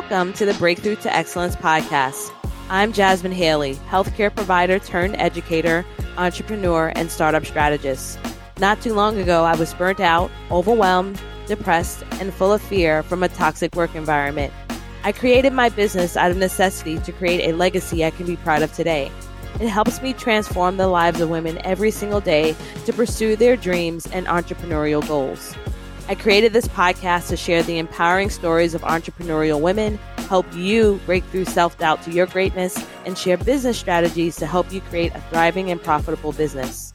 welcome to the Breakthrough to Excellence podcast. I'm Jasmine Haley, healthcare provider turned educator, entrepreneur, and startup strategist. Not too long ago, I was burnt out, overwhelmed, depressed, and full of fear from a toxic work environment. I created my business out of necessity to create a legacy I can be proud of today. It helps me transform the lives of women every single day to pursue their dreams and entrepreneurial goals. I created this podcast to share the empowering stories of entrepreneurial women, help you break through self-doubt to your greatness, and share business strategies to help you create a thriving and profitable business.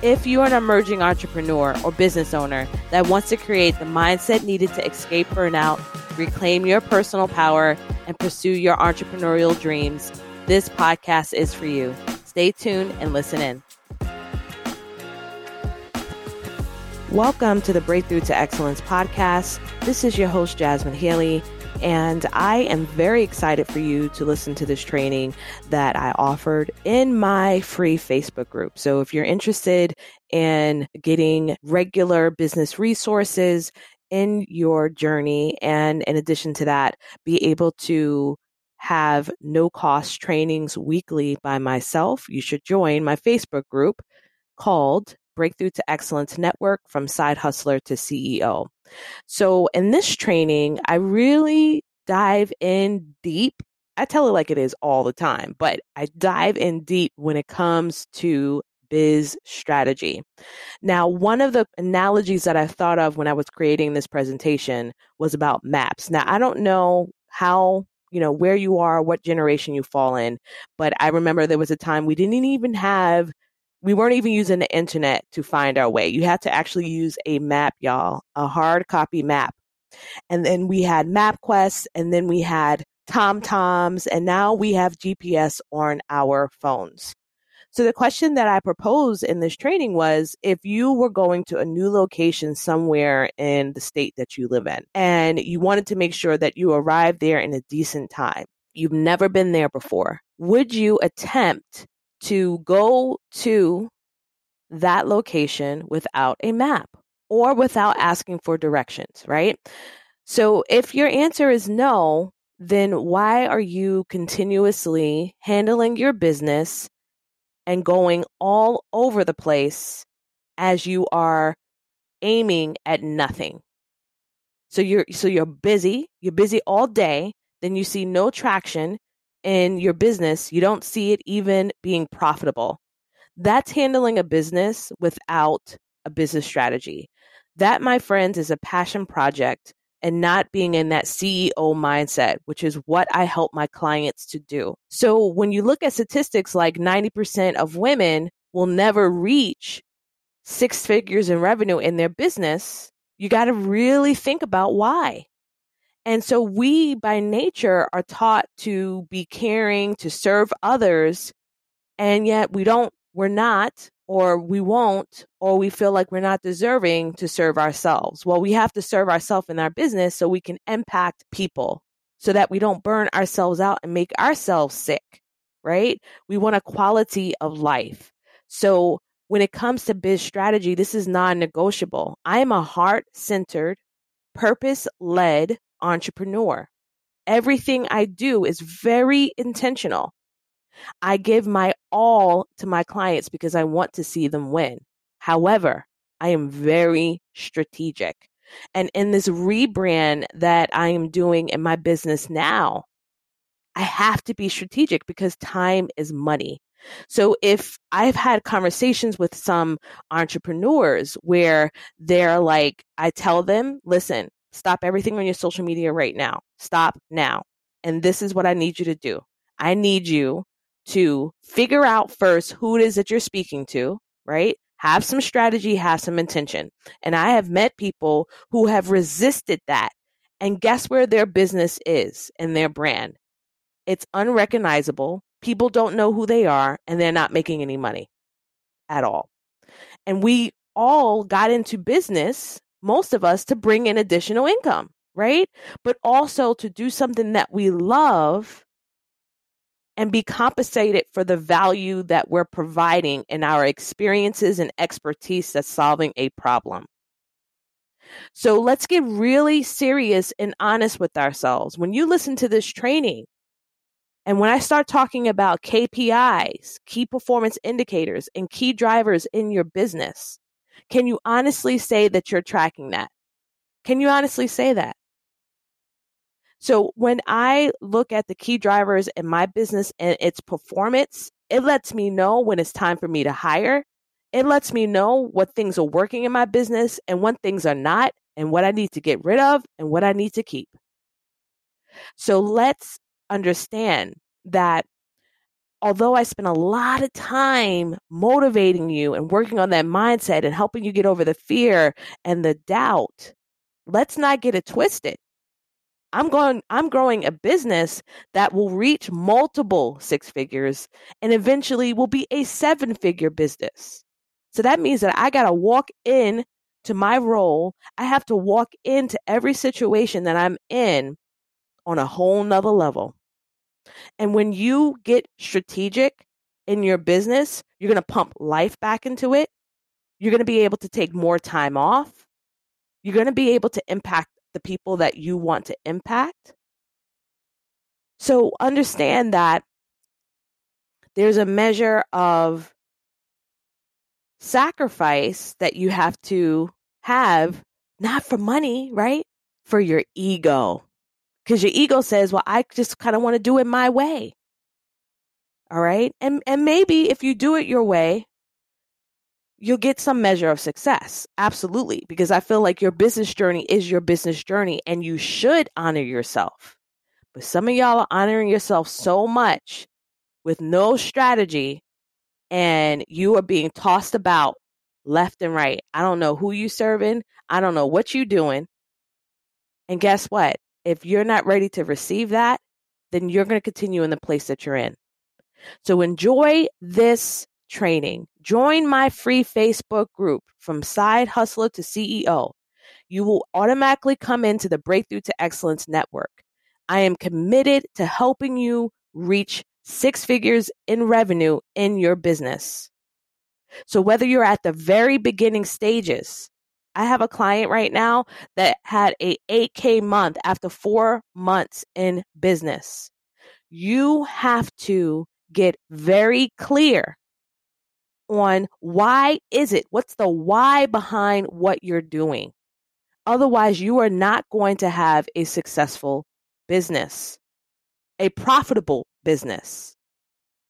If you are an emerging entrepreneur or business owner that wants to create the mindset needed to escape burnout, reclaim your personal power, and pursue your entrepreneurial dreams, this podcast is for you. Stay tuned and listen in. Welcome to the Breakthrough to Excellence podcast. This is your host, Jasmine Haley, and I am very excited for you to listen to this training that I offered in my free Facebook group. So if you're interested in getting regular business resources in your journey, and in addition to that, be able to have no-cost trainings weekly by myself, you should join my Facebook group called Breakthrough to Excellence Network, from Side Hustler to CEO. So in this training, I really dive in deep. I tell it like it is all the time, but I dive in deep when it comes to biz strategy. Now, one of the analogies that I thought of when I was creating this presentation was about maps. Now, I don't know how where you are, what generation you fall in. But I remember there was a time we weren't even using the internet to find our way. You had to actually use a map, y'all, a hard copy map. And then we had MapQuest, and then we had TomToms, and now we have GPS on our phones. So the question that I proposed in this training was, if you were going to a new location somewhere in the state that you live in, and you wanted to make sure that you arrived there in a decent time, you've never been there before, would you attempt to go to that location without a map or without asking for directions, right? So if your answer is no, then why are you continuously handling your business and going all over the place as you are aiming at nothing? So you're busy all day, then you see no traction in your business, you don't see it even being profitable. That's handling a business without a business strategy. That, my friends, is a passion project and not being in that CEO mindset, which is what I help my clients to do. So when you look at statistics like 90% of women will never reach 6 figures in revenue in their business, you got to really think about why. And so we, by nature, are taught to be caring, to serve others, and yet we're not, or we won't, or we feel like we're not deserving to serve ourselves. Well, we have to serve ourselves in our business so we can impact people, so that we don't burn ourselves out and make ourselves sick, right? We want a quality of life. So when it comes to biz strategy, this is non-negotiable. I am a heart-centered, purpose-led entrepreneur. Everything I do is very intentional. I give my all to my clients because I want to see them win. However, I am very strategic. And in this rebrand that I am doing in my business now, I have to be strategic because time is money. So if I've had conversations with some entrepreneurs where they're like, I tell them, listen, stop everything on your social media right now. Stop now. And this is what I need you to do. I need you to figure out first who it is that you're speaking to, right? Have some strategy, have some intention. And I have met people who have resisted that. And guess where their business is and their brand? It's unrecognizable. People don't know who they are, and they're not making any money at all. And we all got into business, most of us, to bring in additional income, right? But also to do something that we love and be compensated for the value that we're providing in our experiences and expertise that's solving a problem. So let's get really serious and honest with ourselves. When you listen to this training, and when I start talking about KPIs, key performance indicators, and key drivers in your business, can you honestly say that you're tracking that? Can you honestly say that? So when I look at the key drivers in my business and its performance, it lets me know when it's time for me to hire. It lets me know what things are working in my business and what things are not, and what I need to get rid of and what I need to keep. So let's understand that although I spend a lot of time motivating you and working on that mindset and helping you get over the fear and the doubt, let's not get it twisted. I'm growing a business that will reach multiple six figures and eventually will be a 7-figure business. So that means that I got to walk in to my role. I have to walk into every situation that I'm in on a whole nother level. And when you get strategic in your business, you're going to pump life back into it. You're going to be able to take more time off. You're going to be able to impact the people that you want to impact. So understand that there's a measure of sacrifice that you have to have, not for money, right? For your ego. Because your ego says, well, I just kind of want to do it my way. All right. And maybe if you do it your way, you'll get some measure of success. Absolutely. Because I feel like your business journey is your business journey and you should honor yourself. But some of y'all are honoring yourself so much with no strategy, and you are being tossed about left and right. I don't know who you serving. I don't know what you doing. And guess what? If you're not ready to receive that, then you're going to continue in the place that you're in. So enjoy this training. Join my free Facebook group, From Side Hustler to CEO. You will automatically come into the Breakthrough to Excellence Network. I am committed to helping you reach 6 figures in revenue in your business. So whether you're at the very beginning stages, I have a client right now that had a $8K month after 4 months in business. You have to get very clear on why is it? What's the why behind what you're doing? Otherwise, you are not going to have a successful business, a profitable business.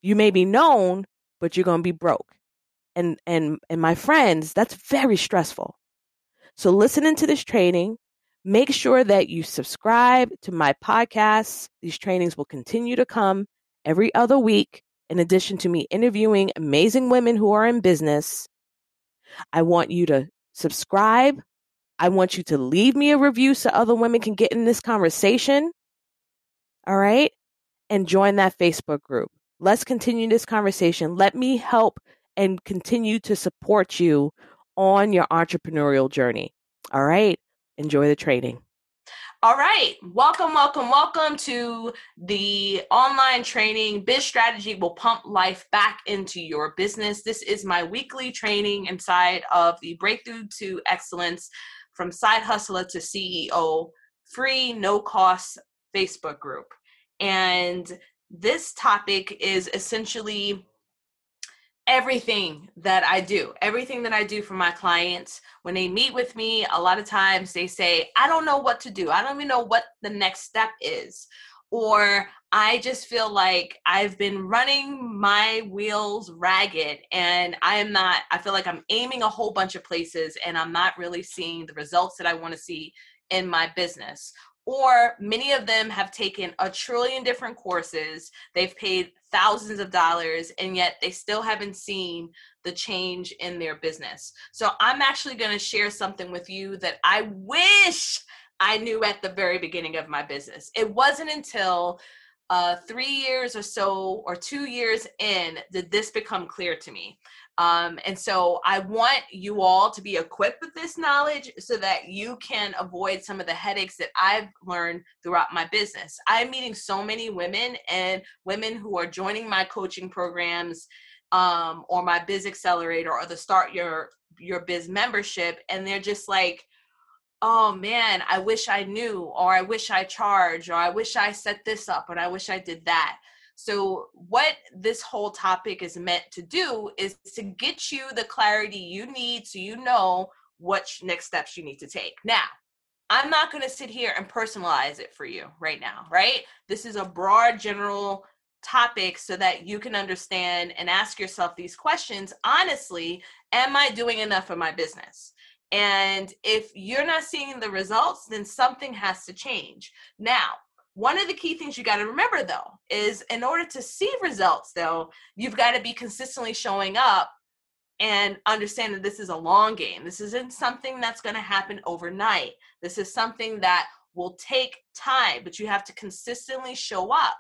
You may be known, but you're going to be broke. And my friends, that's very stressful. So listen into this training. Make sure that you subscribe to my podcasts. These trainings will continue to come every other week, in addition to me interviewing amazing women who are in business. I want you to subscribe. I want you to leave me a review so other women can get in this conversation. All right? And join that Facebook group. Let's continue this conversation. Let me help and continue to support you on your entrepreneurial journey. All right. Enjoy the training. All right. Welcome, welcome, welcome to the online training. Biz Strategy Will Pump Life Back Into Your Business. This is my weekly training inside of the Breakthrough to Excellence, From Side Hustler to CEO, free, no cost Facebook group. And this topic is essentially everything that I do, for my clients. When they meet with me, a lot of times they say, I don't know what to do. I don't even know what the next step is. Or I just feel like I've been running my wheels ragged and I feel like I'm aiming a whole bunch of places and I'm not really seeing the results that I want to see in my business. Or many of them have taken 1 trillion different courses, they've paid thousands of dollars, and yet they still haven't seen the change in their business. So I'm actually going to share something with you that I wish I knew at the very beginning of my business. It wasn't until 3 years or so, or 2 years in, did this become clear to me. And so I want you all to be equipped with this knowledge so that you can avoid some of the headaches that I've learned throughout my business. I'm meeting so many women, and women who are joining my coaching programs, or my Biz Accelerator, or the Start Your Biz membership. And they're just like, oh man, I wish I knew, or I wish I charged, or I wish I set this up, and I wish I did that. So what this whole topic is meant to do is to get you the clarity you need so you know what next steps you need to take. Now, I'm not going to sit here and personalize it for you right now, right? This is a broad general topic so that you can understand and ask yourself these questions. Honestly, am I doing enough in my business? And if you're not seeing the results, then something has to change. Now, one of the key things you got to remember, though, is in order to see results, though, you've got to be consistently showing up and understand that this is a long game. This isn't something that's going to happen overnight. This is something that will take time, but you have to consistently show up.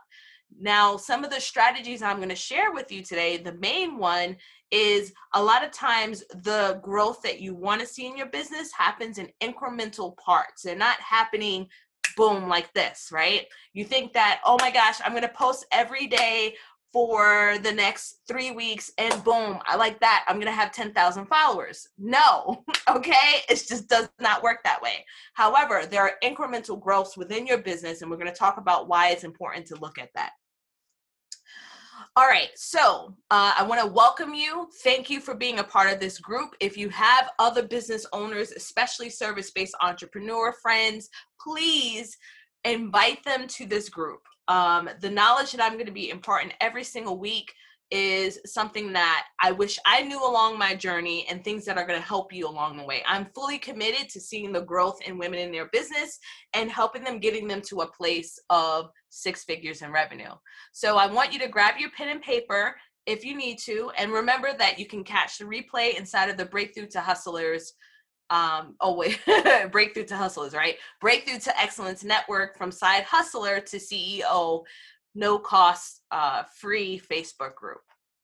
Now, some of the strategies I'm going to share with you today, the main one is a lot of times the growth that you want to see in your business happens in incremental parts. They're not happening boom like this, right? You think that, oh my gosh, I'm going to post every day for the next 3 weeks and boom, I like that. I'm going to have 10,000 followers. No, okay? It just does not work that way. However, there are incremental growths within your business, and we're going to talk about why it's important to look at that. All right, so I want to welcome you. Thank you for being a part of this group. If you have other business owners, especially service-based entrepreneur friends, please invite them to this group. The knowledge that I'm going to be imparting every single week is something that I wish I knew along my journey and things that are going to help you along the way. I'm fully committed to seeing the growth in women in their business and helping them, getting them to a place of 6 figures in revenue. So I want you to grab your pen and paper if you need to, and remember that you can catch the replay inside of the Breakthrough to Hustlers. Breakthrough to Hustlers, right? Breakthrough to Excellence Network, from Side Hustler to CEO, no cost, free Facebook group.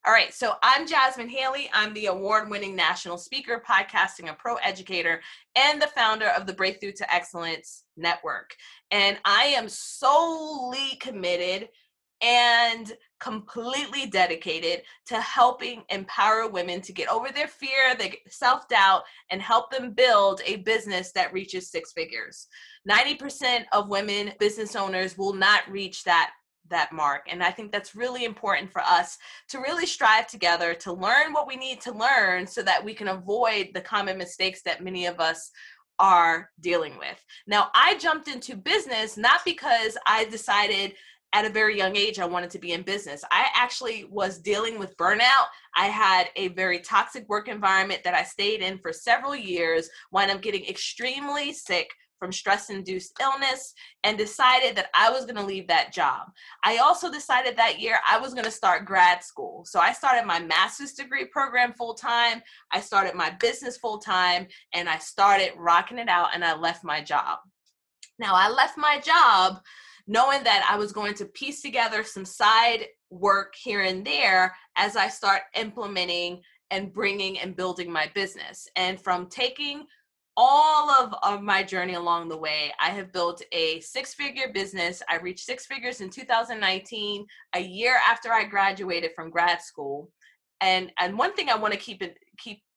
All right, so I'm Jasmine Haley. I'm the award-winning national speaker, podcasting, and pro educator, and the founder of the Breakthrough to Excellence Network. And I am solely committed and completely dedicated to helping empower women to get over their fear, their self-doubt, and help them build a business that reaches 6 figures. 90% of women business owners will not reach that mark. And I think that's really important for us to really strive together to learn what we need to learn so that we can avoid the common mistakes that many of us are dealing with. Now, I jumped into business not because I decided at a very young age I wanted to be in business. I actually was dealing with burnout. I had a very toxic work environment that I stayed in for several years, wound up getting extremely sick from stress-induced illness, and decided that I was going to leave that job. I also decided that year I was going to start grad school. So I started my master's degree program full-time, I started my business full-time, and I started rocking it out, and I left my job. Now, I left my job knowing that I was going to piece together some side work here and there as I start implementing and bringing and building my business. And from taking all of my journey along the way, I have built a 6-figure business. I reached 6 figures in 2019, a year after I graduated from grad school. And one thing I want to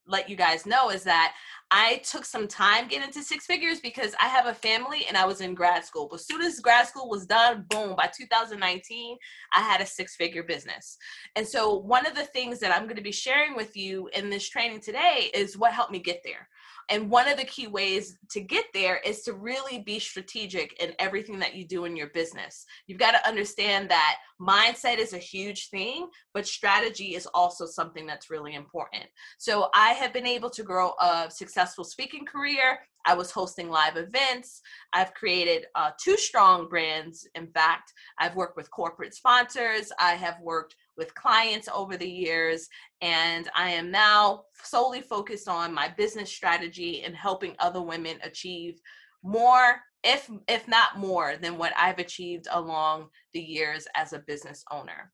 let you guys know is that I took some time getting to 6 figures because I have a family and I was in grad school. But as soon as grad school was done, boom, by 2019, I had a 6-figure business. And so one of the things that I'm going to be sharing with you in this training today is what helped me get there. And one of the key ways to get there is to really be strategic in everything that you do in your business. You've got to understand that mindset is a huge thing, but strategy is also something that's really important. So I have been able to grow a successful speaking career. I was hosting live events. I've created 2 strong brands. In fact, I've worked with corporate sponsors. I have worked with clients over the years, and I am now solely focused on my business strategy and helping other women achieve more, if not more, than what I've achieved along the years as a business owner.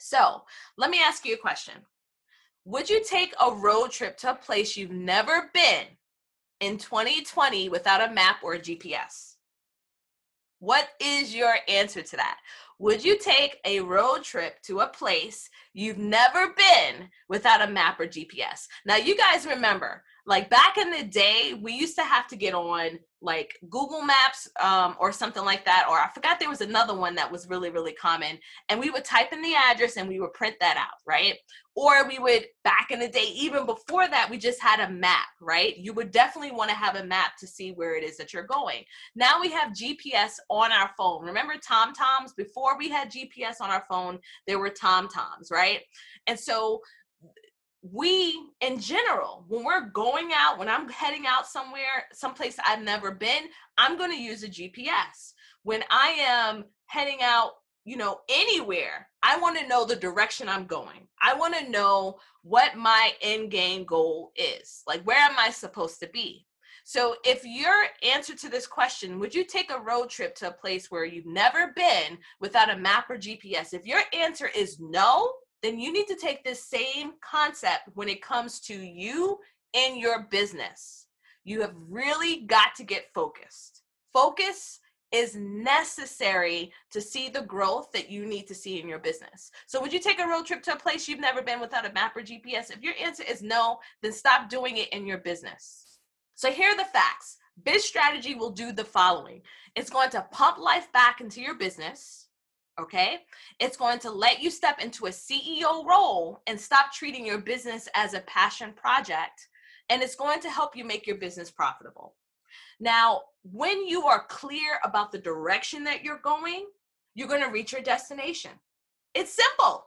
So let me ask you a question. Would you take a road trip to a place you've never been in 2020 without a map or a GPS? What is your answer to that? Would you take a road trip to a place you've never been without a map or GPS? Now, you guys remember, Like back in the day, we used to have to get on like Google Maps or something like that. Or I forgot there was another one that was really, really common. And we would type in the address and we would print that out, right? Or we would, back in the day, even before that, we just had a map, right? You would definitely want to have a map to see where it is that you're going. Now we have GPS on our phone. Remember TomToms? Before we had GPS on our phone, there were TomToms, right? And so we, in general, when we're going out, when I'm heading out somewhere, someplace I've never been, I'm going to use a GPS. When I am heading out, you know, anywhere, I want to know the direction I'm going. I want to know what my end game goal is. Like, where am I supposed to be? So if your answer to this question, would you take a road trip to a place where you've never been without a map or GPS? If your answer is no, then you need to take this same concept when it comes to you and your business. You have really got to get focused. Focus is necessary to see the growth that you need to see in your business. So would you take a road trip to a place you've never been without a map or GPS? If your answer is no, then stop doing it in your business. So here are the facts. Biz strategy will do the following. It's going to pump life back into your business. Okay, it's going to let you step into a CEO role and stop treating your business as a passion project, and it's going to help you make your business profitable. Now, when you are clear about the direction that you're going, you're going to reach your destination. It's simple.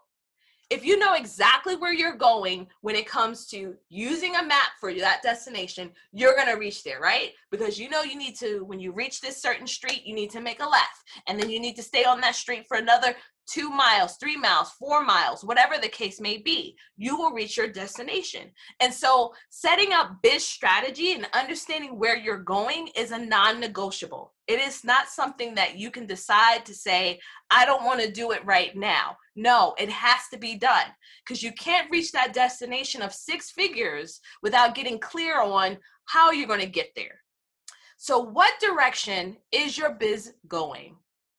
If you know exactly where you're going when it comes to using a map for that destination, you're going to reach there, right? Because you know you need to, when you reach this certain street, you need to make a left. And then you need to stay on that street for another 2 miles, 3 miles, 4 miles, whatever the case may be. You will reach your destination. And so setting up biz strategy and understanding where you're going is a non-negotiable. It is not something that you can decide to say, I don't want to do it right now. No, it has to be done, because you can't reach that destination of 6 figures without getting clear on how you're going to get there. So what direction is your biz going?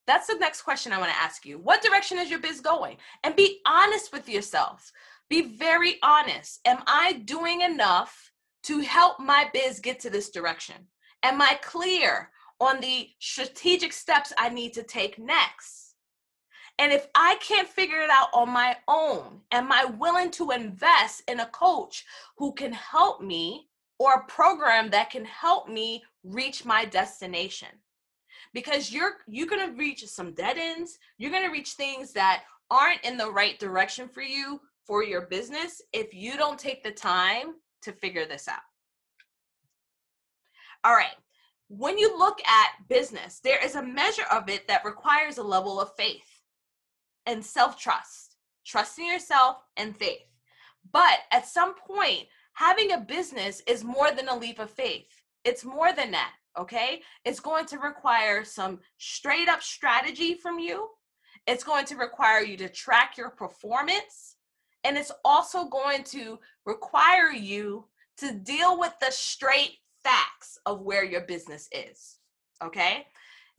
That's the next question I want to ask you. What direction is your biz going? And be honest with yourself. Be very honest. Am I doing enough to help my biz get to this direction? Am I clear on the strategic steps I need to take next? And if I can't figure it out on my own, am I willing to invest in a coach who can help me, or a program that can help me reach my destination? Because you're going to reach some dead ends. You're going to reach things that aren't in the right direction for you, for your business, if you don't take the time to figure this out. All right. When you look at business, there is a measure of it that requires a level of faith and self-trust, trusting yourself and faith. But at some point, having a business is more than a leap of faith. It's more than that, okay? It's going to require some straight up strategy from you. It's going to require you to track your performance. And it's also going to require you to deal with the straight facts of where your business is, okay?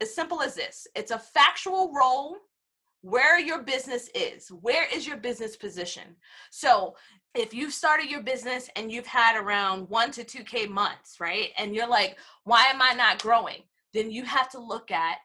As simple as this, it's a factual role. Where your business is, where is your business position? So if you've started your business and you've had around 1 to 2K months, right? And you're like, why am I not growing? Then you have to look at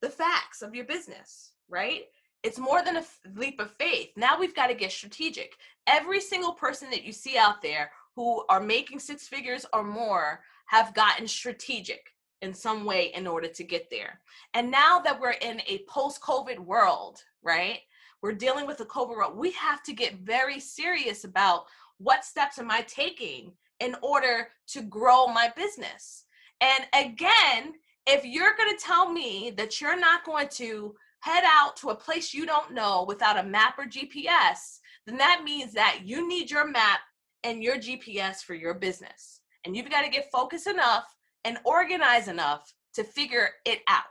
the facts of your business, right? It's more than a leap of faith. Now we've got to get strategic. Every single person that you see out there who are making 6 figures or more have gotten strategic in some way in order to get there. And now that we're in a post-COVID world, right? We're dealing with the COVID world. We have to get very serious about what steps am I taking in order to grow my business. And again, if you're going to tell me that you're not going to head out to a place you don't know without a map or GPS, then that means that you need your map and your GPS for your business. And you've got to get focused enough and organize enough to figure it out,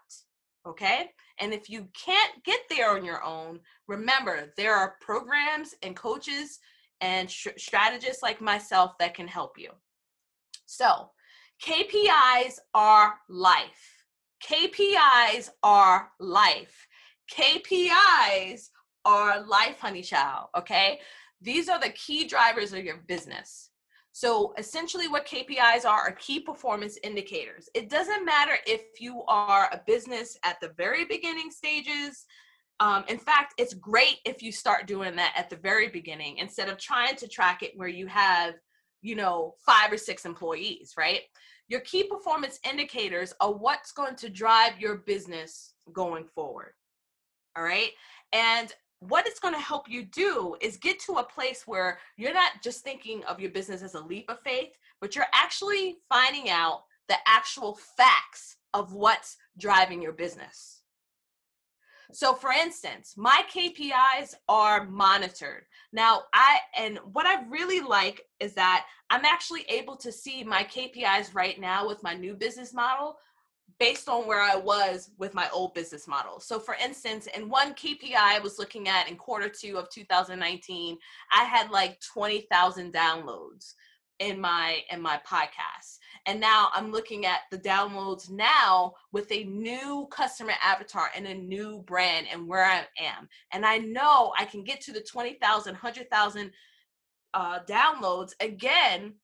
okay? And if you can't get there on your own, remember, there are programs and coaches and strategists like myself that can help you. So KPIs are life. KPIs are life. KPIs are life, honey child, okay? These are the key drivers of your business. So essentially what KPIs are key performance indicators. It doesn't matter if you are a business at the very beginning stages. In fact, it's great if you start doing that at the very beginning instead of trying to track it where you have, you know, 5 or 6 employees, right? Your key performance indicators are what's going to drive your business going forward, all right? And what it's going to help you do is get to a place where you're not just thinking of your business as a leap of faith, but you're actually finding out the actual facts of what's driving your business. So for instance, my KPIs are monitored. Now, and what I really like is that I'm actually able to see my KPIs right now with my new business model based on where I was with my old business model. So for instance, in one KPI I was looking at in Q2 of 2019, I had like 20,000 downloads in my podcast. And now I'm looking at the downloads now with a new customer avatar and a new brand and where I am. And I know I can get to the 20,000, 100,000 downloads again,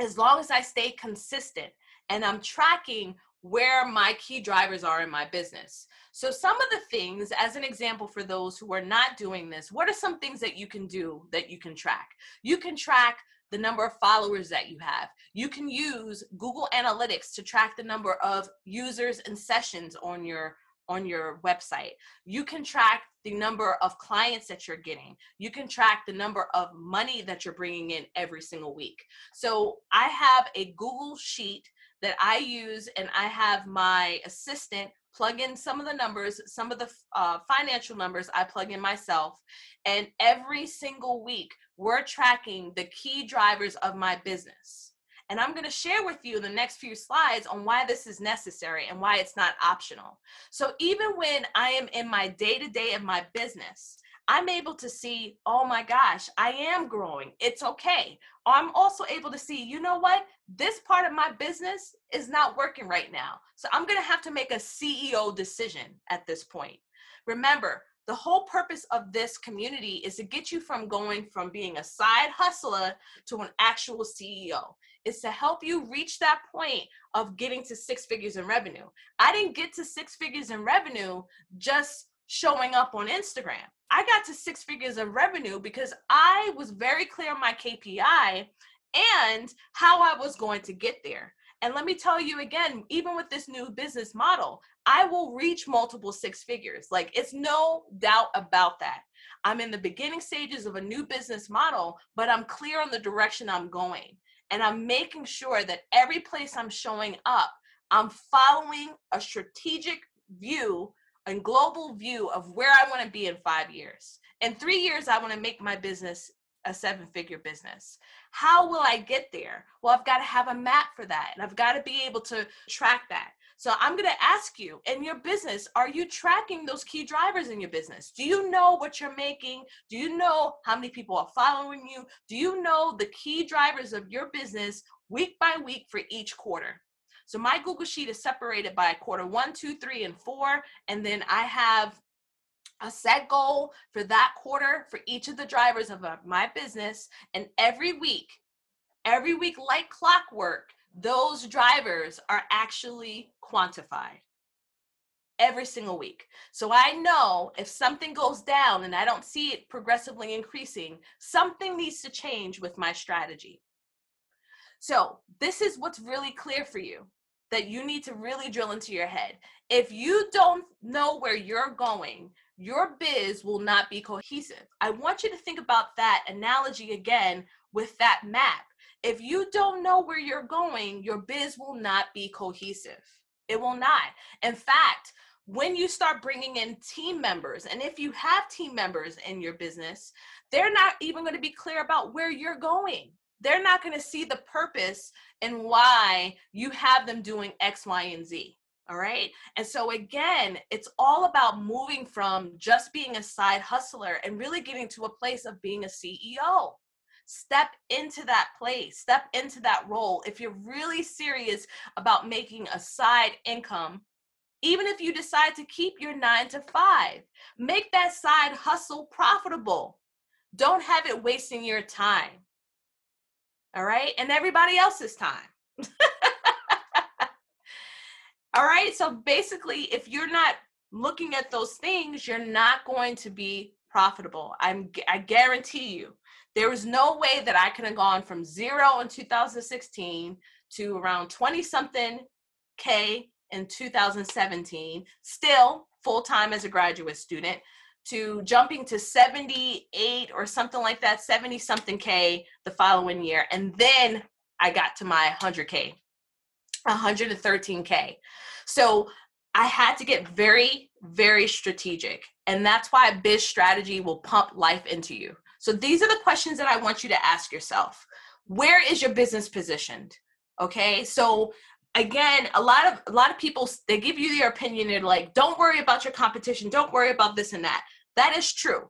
as long as I stay consistent and I'm tracking where my key drivers are in my business. So some of the things, as an example, for those who are not doing this, what are some things that you can do that you can track? You can track the number of followers that you have. You can use Google Analytics to track the number of users and sessions on your website. You can track the number of clients that you're getting. You can track the number of money that you're bringing in every single week. So I have a Google sheet that I use, and I have my assistant plug in some of the numbers, some of the financial numbers I plug in myself. And every single week, we're tracking the key drivers of my business. And I'm going to share with you the next few slides on why this is necessary and why it's not optional. So even when I am in my day-to-day of my business, I'm able to see, oh my gosh, I am growing. It's okay. I'm also able to see, you know what? This part of my business is not working right now. So I'm going to have to make a CEO decision at this point. Remember, the whole purpose of this community is to get you from going from being a side hustler to an actual CEO. It's to help you reach that point of getting to 6 figures in revenue. I didn't get to 6 figures in revenue just showing up on Instagram. I got to 6 figures of revenue because I was very clear on my KPI and how I was going to get there. And let me tell you again, even with this new business model, I will reach multiple 6 figures. Like, it's no doubt about that. I'm in the beginning stages of a new business model, but I'm clear on the direction I'm going. And I'm making sure that every place I'm showing up, I'm following a strategic view and global view of where I want to be in 5 years. In 3 years, I want to make my business a 7-figure business. How will I get there? Well, I've got to have a map for that, and I've got to be able to track that. So I'm going to ask you, in your business, are you tracking those key drivers in your business? Do you know what you're making? Do you know how many people are following you? Do you know the key drivers of your business week by week for each quarter? So my Google Sheet is separated by Q1, 2, 3, and 4. And then I have a set goal for that quarter for each of the drivers of my business. And every week, like clockwork, those drivers are actually quantified every single week. So I know if something goes down and I don't see it progressively increasing, something needs to change with my strategy. So this is what's really clear for you, that you need to really drill into your head. If you don't know where you're going, your biz will not be cohesive. I want you to think about that analogy again with that map. If you don't know where you're going, your biz will not be cohesive. It will not. In fact, when you start bringing in team members, and if you have team members in your business, they're not even going to be clear about where you're going. They're not going to see the purpose and why you have them doing X, Y, and Z. All right. And so again, it's all about moving from just being a side hustler and really getting to a place of being a CEO. Step into that place, step into that role. If you're really serious about making a side income, even if you decide to keep your 9 to 5, make that side hustle profitable. Don't have it wasting your time. all right? And everybody else's time. All right, so basically, if you're not looking at those things, you're not going to be profitable. I guarantee you, there is no way that I could have gone from zero in 2016 to around 20-something K in 2017, still full-time as a graduate student, to jumping to 78 or something like that, 70-something K the following year. And then I got to my 100K. 113K. So I had to get very, very strategic. And that's why Biz Strategy will pump life into you. So these are the questions that I want you to ask yourself. Where is your business positioned? Okay. So again, a lot of people, they give you their opinion. They're like, don't worry about your competition. Don't worry about this and that. That is true.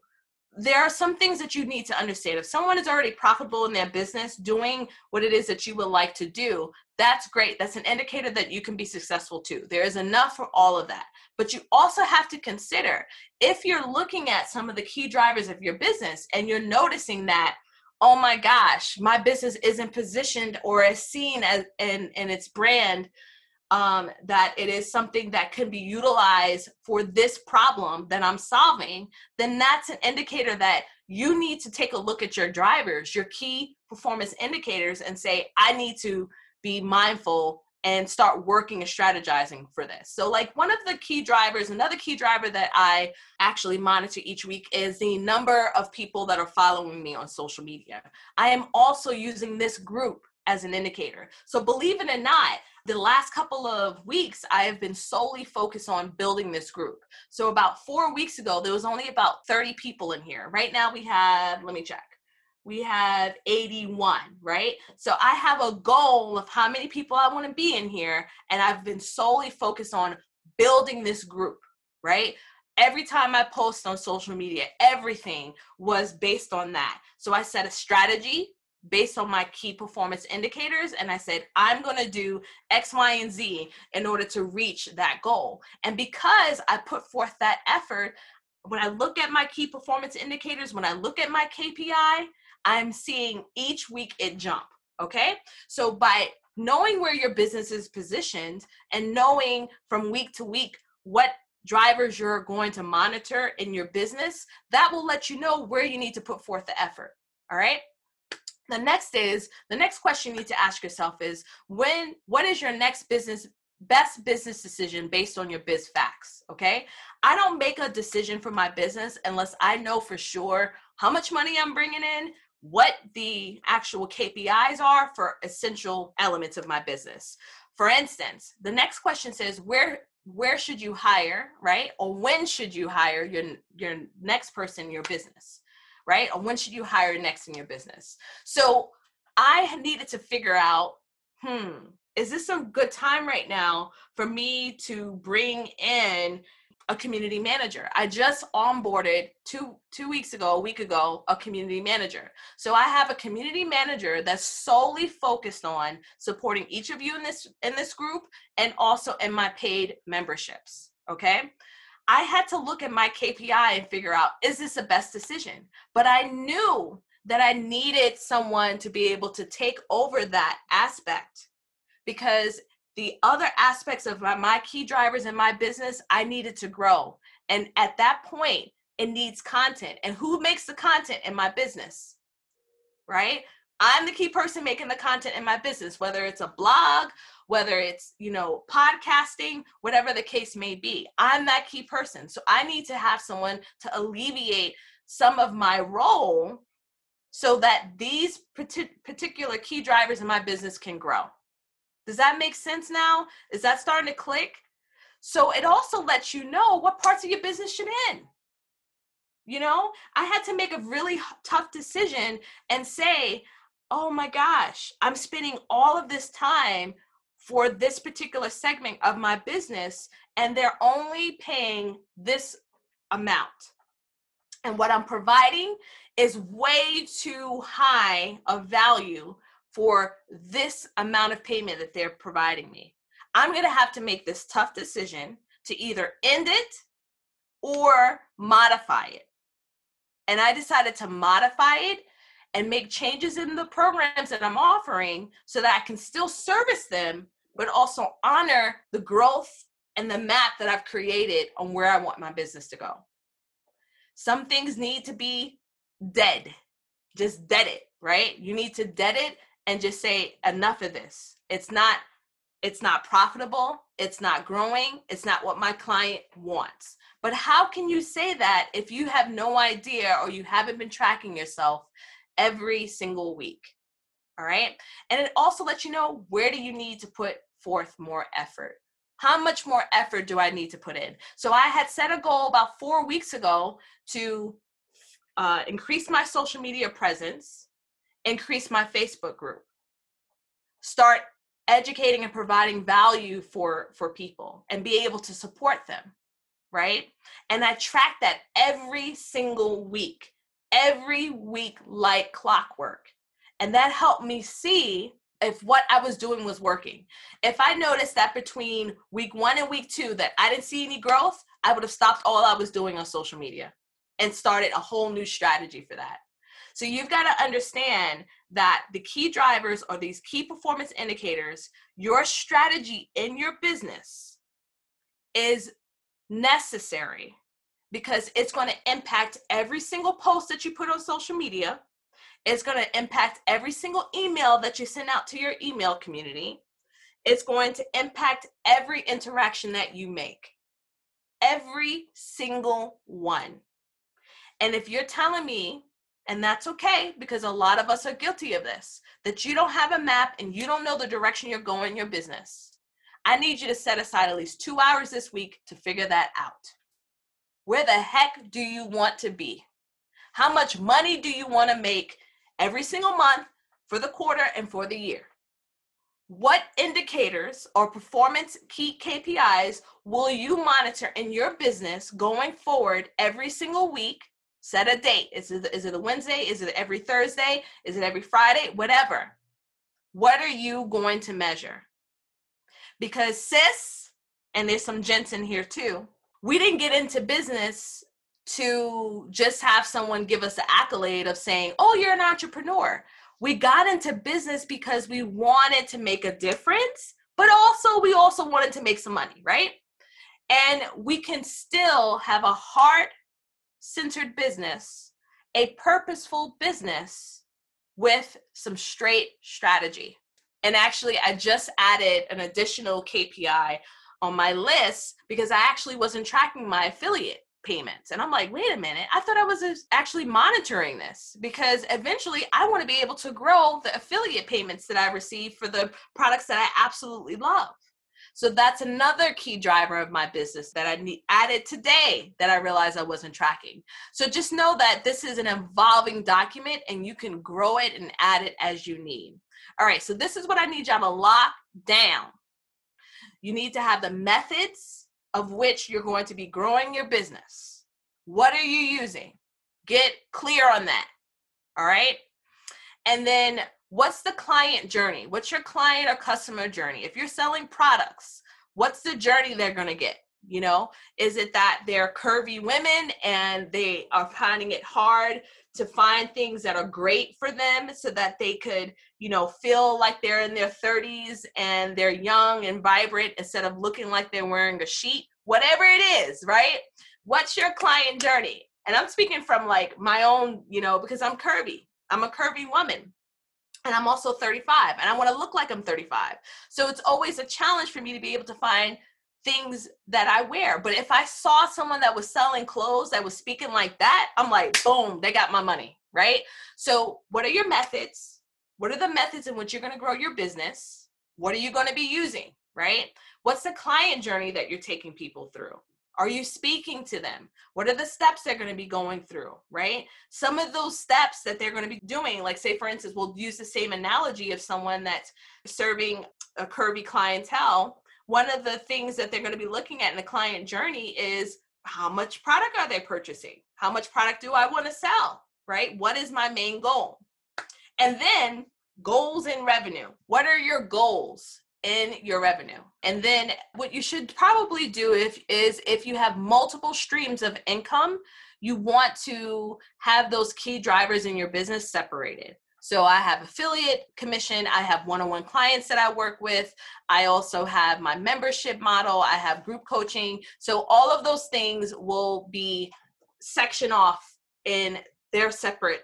There are some things that you need to understand. If someone is already profitable in their business, doing what it is that you would like to do, that's great. That's an indicator that you can be successful too. There is enough for all of that. But you also have to consider, if you're looking at some of the key drivers of your business and you're noticing that, oh my gosh, my business isn't positioned or is seen as in its brand, that it is something that can be utilized for this problem that I'm solving, then that's an indicator that you need to take a look at your drivers, your key performance indicators, and say, I need to be mindful and start working and strategizing for this. So like one of the key drivers, another key driver that I actually monitor each week is the number of people that are following me on social media. I am also using this group as an indicator. So believe it or not, the last couple of weeks, I have been solely focused on building this group. So about 4 weeks ago, there was only about 30 people in here. Right now we have, let me check. We have 81, right? So I have a goal of how many people I want to be in here. And I've been solely focused on building this group, right? Every time I post on social media, everything was based on that. So I set a strategy based on my key performance indicators. And I said, I'm going to do X, Y, and Z in order to reach that goal. And because I put forth that effort, when I look at my key performance indicators, when I look at my KPI, I'm seeing each week it jump. Okay. So by knowing where your business is positioned and knowing from week to week what drivers you're going to monitor in your business, that will let you know where you need to put forth the effort. All right. The next question you need to ask yourself is, what is your next best business decision based on your biz facts? Okay. I don't make a decision for my business unless I know for sure how much money I'm bringing in, what the actual KPIs are for essential elements of my business. For instance, the next question says, where should you hire, right? Or when should you hire your next person in your business? Right? Or when should you hire next in your business? So I needed to figure out, is this a good time right now for me to bring in a community manager? I just onboarded a week ago, a community manager. So I have a community manager that's solely focused on supporting each of you in this group and also in my paid memberships. Okay. I had to look at my KPI and figure out, is this the best decision? But I knew that I needed someone to be able to take over that aspect, because the other aspects of my key drivers in my business, I needed to grow. And at that point, it needs content. And who makes the content in my business, right? I'm the key person making the content in my business, whether it's a blog, whether it's, podcasting, whatever the case may be. I'm that key person. So I need to have someone to alleviate some of my role so that these particular key drivers in my business can grow. Does that make sense now? Is that starting to click? So it also lets you know what parts of your business should end. I had to make a really tough decision and say, oh my gosh, I'm spending all of this time for this particular segment of my business, and they're only paying this amount. And what I'm providing is way too high of value for this amount of payment that they're providing me. I'm going to have to make this tough decision to either end it or modify it. And I decided to modify it. and make changes in the programs that I'm offering so that I can still service them, but also honor the growth and the map that I've created on where I want my business to go. Some things need to be dead. Just dead it, right? You need to dead it and just say, enough of this. It's not profitable. It's not growing. It's not what my client wants. But how can you say that if you have no idea or you haven't been tracking yourself every single week? All right. And it also lets you know, where do you need to put forth more effort? How much more effort do I need to put in? So I had set a goal about 4 weeks ago to increase my social media presence, increase my Facebook group, start educating and providing value for people and be able to support them, right? And I track that every week like clockwork. And that helped me see if what I was doing was working. If I noticed that between week one and week two that I didn't see any growth, I would have stopped all I was doing on social media and started a whole new strategy for that. So you've got to understand that the key drivers are these key performance indicators. Your strategy in your business is necessary because it's going to impact every single post that you put on social media. It's going to impact every single email that you send out to your email community. It's going to impact every interaction that you make. Every single one. And if you're telling me, and that's okay, because a lot of us are guilty of this, that you don't have a map and you don't know the direction you're going in your business, I need you to set aside at least 2 hours this week to figure that out. Where the heck do you want to be? How much money do you want to make every single month for the quarter and for the year? What indicators or performance key KPIs will you monitor in your business going forward every single week? Set a date. Is it a Wednesday? Is it every Thursday? Is it every Friday? Whatever. What are you going to measure? Because sis, and there's some gents in here too, we didn't get into business to just have someone give us the accolade of saying, oh, you're an entrepreneur. We got into business because we wanted to make a difference, but also we also wanted to make some money, right? And we can still have a heart centered business, a purposeful business with some straight strategy. And actually, I just added an additional KPI on my list because I actually wasn't tracking my affiliate payments. And I'm like, wait a minute, I thought I was actually monitoring this because eventually I want to be able to grow the affiliate payments that I receive for the products that I absolutely love. So that's another key driver of my business that I added today that I realized I wasn't tracking. So just know that this is an evolving document and you can grow it and add it as you need. All right, so this is what I need y'all to lock down. You need to have the methods of which you're going to be growing your business. What are you using? Get clear on that, all right? And then what's the client journey? What's your client or customer journey? If you're selling products, what's the journey they're going to get? You know, is it that they're curvy women and they are finding it hard to find things that are great for them so that they could, you know, feel like they're in their 30s and they're young and vibrant instead of looking like they're wearing a sheet? Whatever it is, right? What's your client journey? And I'm speaking from like my own, you know, because I'm curvy. I'm a curvy woman. And I'm also 35 and I want to look like I'm 35. So it's always a challenge for me to be able to find things that I wear. But if I saw someone that was selling clothes that was speaking like that, I'm like, boom, they got my money, right? So what are your methods? What are the methods in which you're going to grow your business? What are you going to be using, right? What's the client journey that you're taking people through? Are you speaking to them? What are the steps they're going to be going through, right? Some of those steps that they're going to be doing, like say, for instance, we'll use the same analogy of someone that's serving a curvy clientele. One of the things that they're going to be looking at in the client journey is how much product are they purchasing? How much product do I want to sell, right? What is my main goal? And then goals in revenue. What are your goals in your revenue? And then what you should probably do if you have multiple streams of income, you want to have those key drivers in your business separated. So I have affiliate commission, I have one-on-one clients that I work with, I also have my membership model, I have group coaching. So all of those things will be sectioned off in their separate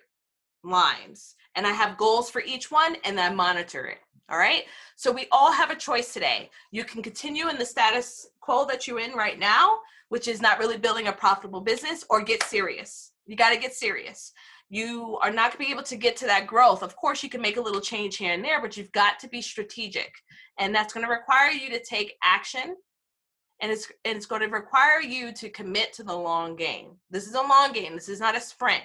lines. And I have goals for each one and I monitor it. All right. So we all have a choice today. You can continue in the status quo that you're in right now, which is not really building a profitable business, or get serious. You got to get serious. You are not going to be able to get to that growth. Of course, you can make a little change here and there, but you've got to be strategic. And that's going to require you to take action. And it's going to require you to commit to the long game. This is a long game. This is not a sprint.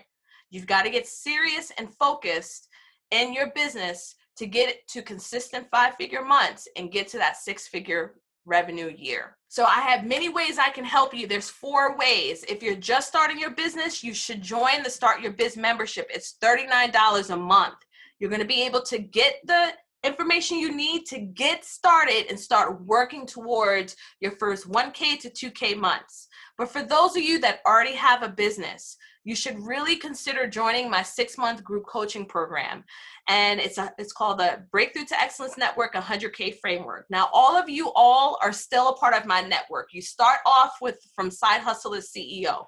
You've got to get serious and focused in your business to get it to consistent 5-figure months and get to that 6-figure revenue year. So I have many ways I can help you. There's 4 ways. If you're just starting your business, you should join the Start Your Biz membership. It's $39 a month. You're going to be able to get the information you need to get started and start working towards your first 1K to 2K months. But for those of you that already have a business, you should really consider joining my 6-month group coaching program. And it's called the Breakthrough to Excellence Network 100K Framework. Now, all of you all are still a part of my network. You start off with from Side Hustler to CEO.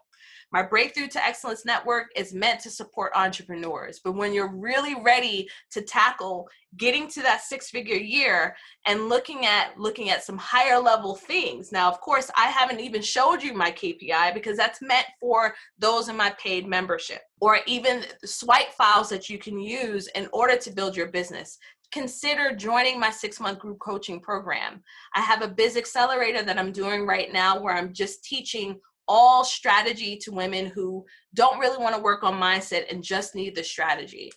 My Breakthrough to Excellence Network is meant to support entrepreneurs. But when you're really ready to tackle getting to that 6-figure year and looking at some higher level things. Now, of course, I haven't even showed you my KPI because that's meant for those in my paid membership, or even the swipe files that you can use in order to build your business. Consider joining my 6-month group coaching program. I have a biz accelerator that I'm doing right now where I'm just teaching all strategy to women who don't really want to work on mindset and just need the strategy.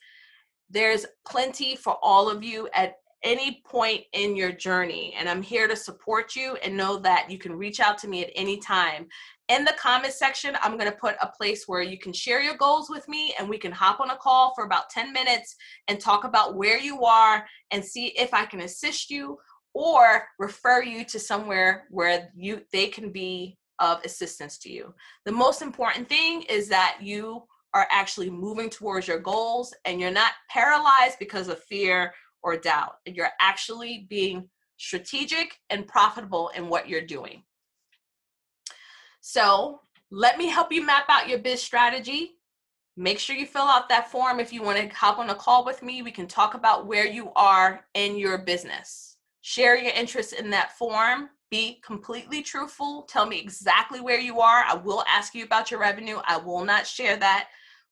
There's plenty for all of you at any point in your journey, and I'm here to support you, and know that you can reach out to me at any time. In the comment section, I'm going to put a place where you can share your goals with me, and we can hop on a call for about 10 minutes and talk about where you are and see if I can assist you or refer you to somewhere where they can be of assistance to you. The most important thing is that you are actually moving towards your goals and you're not paralyzed because of fear or doubt. You're actually being strategic and profitable in what you're doing. So let me help you map out your biz strategy. Make sure you fill out that form. If you want to hop on a call with me, we can talk about where you are in your business. Share your interests in that form. Be completely truthful. Tell me exactly where you are. I will ask you about your revenue. I will not share that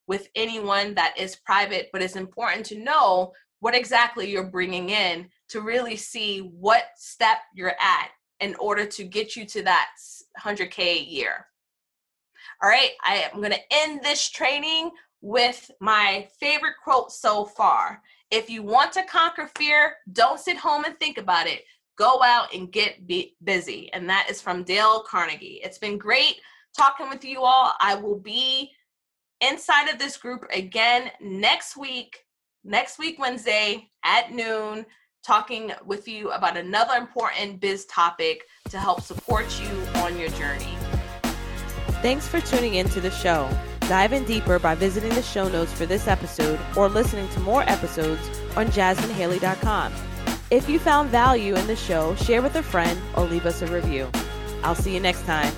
with anyone. That is private, but it's important to know what exactly you're bringing in to really see what step you're at in order to get you to that 100K a year. All right, I am going to end this training with my favorite quote so far. If you want to conquer fear, don't sit home and think about it. Go out and get busy. And that is from Dale Carnegie. It's been great talking with you all. I will be inside of this group again next week, Wednesday at noon, talking with you about another important biz topic to help support you on your journey. Thanks for tuning into the show. Dive in deeper by visiting the show notes for this episode or listening to more episodes on JasmineHaley.com. If you found value in the show, share with a friend or leave us a review. I'll see you next time.